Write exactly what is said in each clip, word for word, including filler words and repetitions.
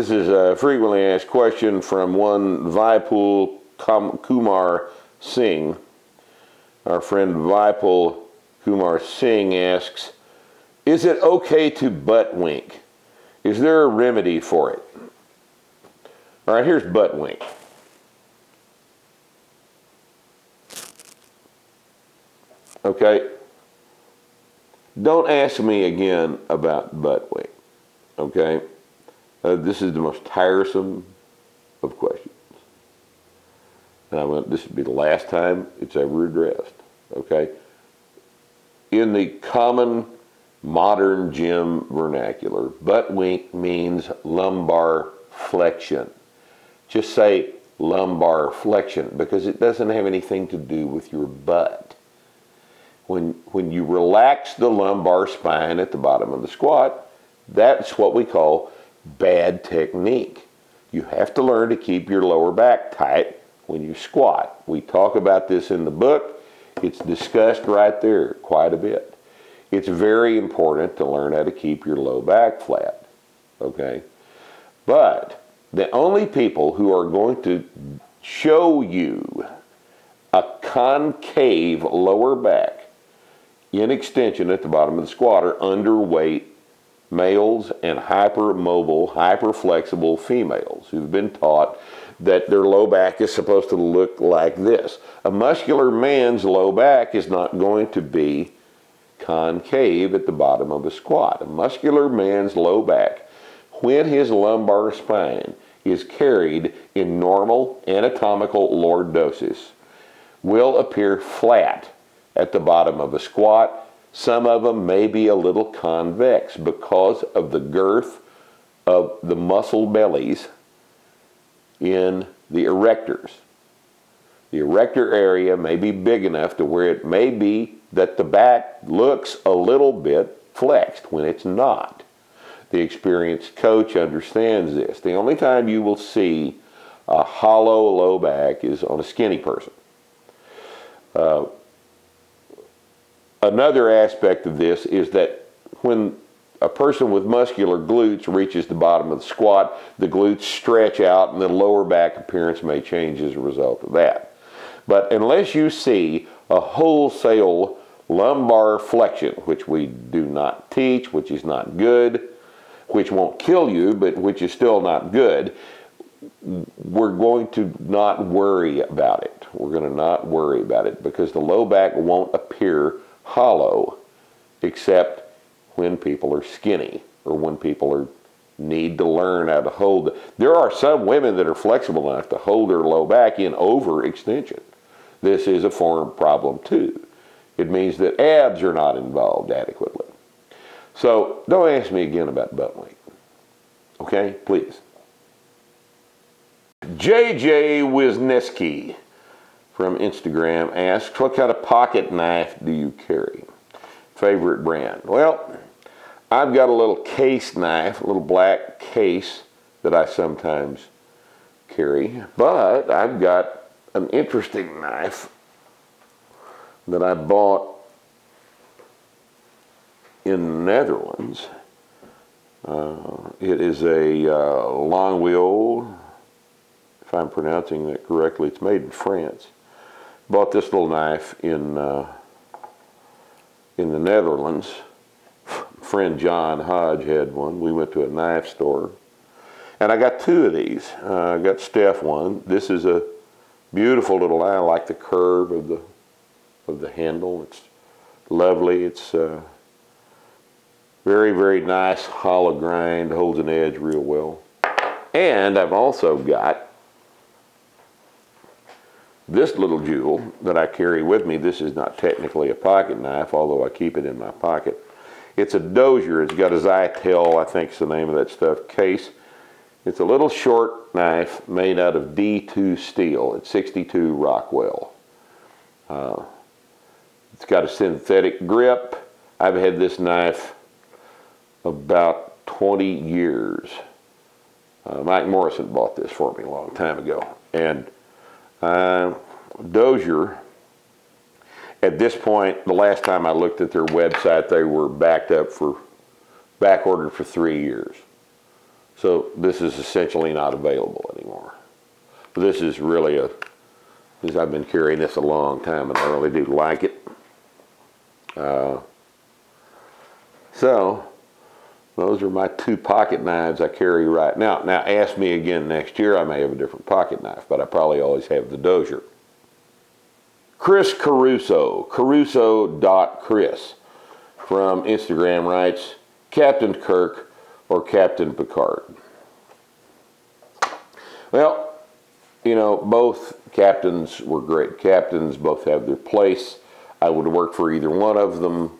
This is a frequently asked question from one Vipul Kumar Singh. Our friend Vipul Kumar Singh asks, is it okay to butt wink? Is there a remedy for it? All right, here's butt wink. Okay. Don't ask me again about butt wink. Okay. Uh, this is the most tiresome of questions. And I went, this would be the last time it's ever addressed. Okay? In the common modern gym vernacular, butt wink means lumbar flexion. Just say lumbar flexion because it doesn't have anything to do with your butt. When, when you relax the lumbar spine at the bottom of the squat, that's what we call bad technique. You have to learn to keep your lower back tight when you squat. We talk about this in the book. It's discussed right there quite a bit. It's very important to learn how to keep your low back flat. Okay? But the only people who are going to show you a concave lower back in extension at the bottom of the squat are underweight males and hypermobile, hyperflexible females who've been taught that their low back is supposed to look like this. A muscular man's low back is not going to be concave at the bottom of a squat. A muscular man's low back, when his lumbar spine is carried in normal anatomical lordosis, will appear flat at the bottom of a squat. Some of them may be a little convex because of the girth of the muscle bellies in the erectors. The erector area may be big enough to where it may be that the back looks a little bit flexed when it's not. The experienced coach understands this. The only time you will see a hollow low back is on a skinny person. Uh, Another aspect of this is that when a person with muscular glutes reaches the bottom of the squat, the glutes stretch out and the lower back appearance may change as a result of that. But unless you see a wholesale lumbar flexion, which we do not teach, which is not good, which won't kill you, but which is still not good, we're going to not worry about it. We're going to not worry about it because the low back won't appear hollow except when people are skinny or when people are need to learn how to hold. There are some women that are flexible enough to hold their low back in overextension. This is a form problem too. It means that abs are not involved adequately. So don't ask me again about butt wink. Okay, please. J J Wisniewski from Instagram asks, what kind of pocket knife do you carry? Favorite brand? Well, I've got a little case knife, a little black case that I sometimes carry, but I've got an interesting knife that I bought in the Netherlands. Uh, it is a uh, long wheel, if I'm pronouncing that correctly, it's made in France. Bought this little knife in uh, in the Netherlands. Friend John Hodge had one. We went to a knife store, and I got two of these. Uh, I got Steph one. This is a beautiful little knife. I like the curve of the of the handle. It's lovely. It's uh, very very nice, hollow grind. Holds an edge real well. And I've also got this little jewel that I carry with me. This is not technically a pocket knife, although I keep it in my pocket. It's a Dozier. It's got a Zytel, I think is the name of that stuff, case. It's a little short knife made out of D two steel. It's sixty-two Rockwell. Uh, it's got a synthetic grip. I've had this knife about twenty years. Uh, Mike Morrison bought this for me a long time ago. And Uh, Dozier, at this point, the last time I looked at their website, they were backed up for, back ordered for three years. So this is essentially not available anymore. But this is really a, because I've been carrying this a long time and I really do like it. Uh, so those are my two pocket knives I carry right now. Now ask me again next year, I may have a different pocket knife, but I probably always have the Dozier. Chris Caruso, caruso dot chris from Instagram writes, Captain Kirk or Captain Picard? Well, you know, both captains were great captains, both have their place. I would work for either one of them.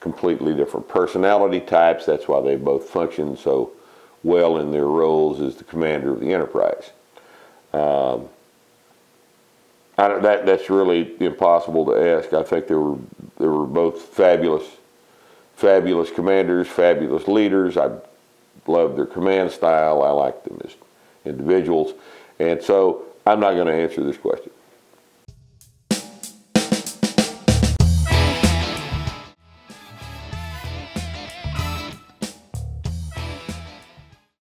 Completely different personality types, that's why they both function so well in their roles as the commander of the Enterprise. Um, I don't, that, that's really impossible to ask. I think they were, they were both fabulous, fabulous commanders, fabulous leaders. I love their command style. I like them as individuals. And so I'm not going to answer this question.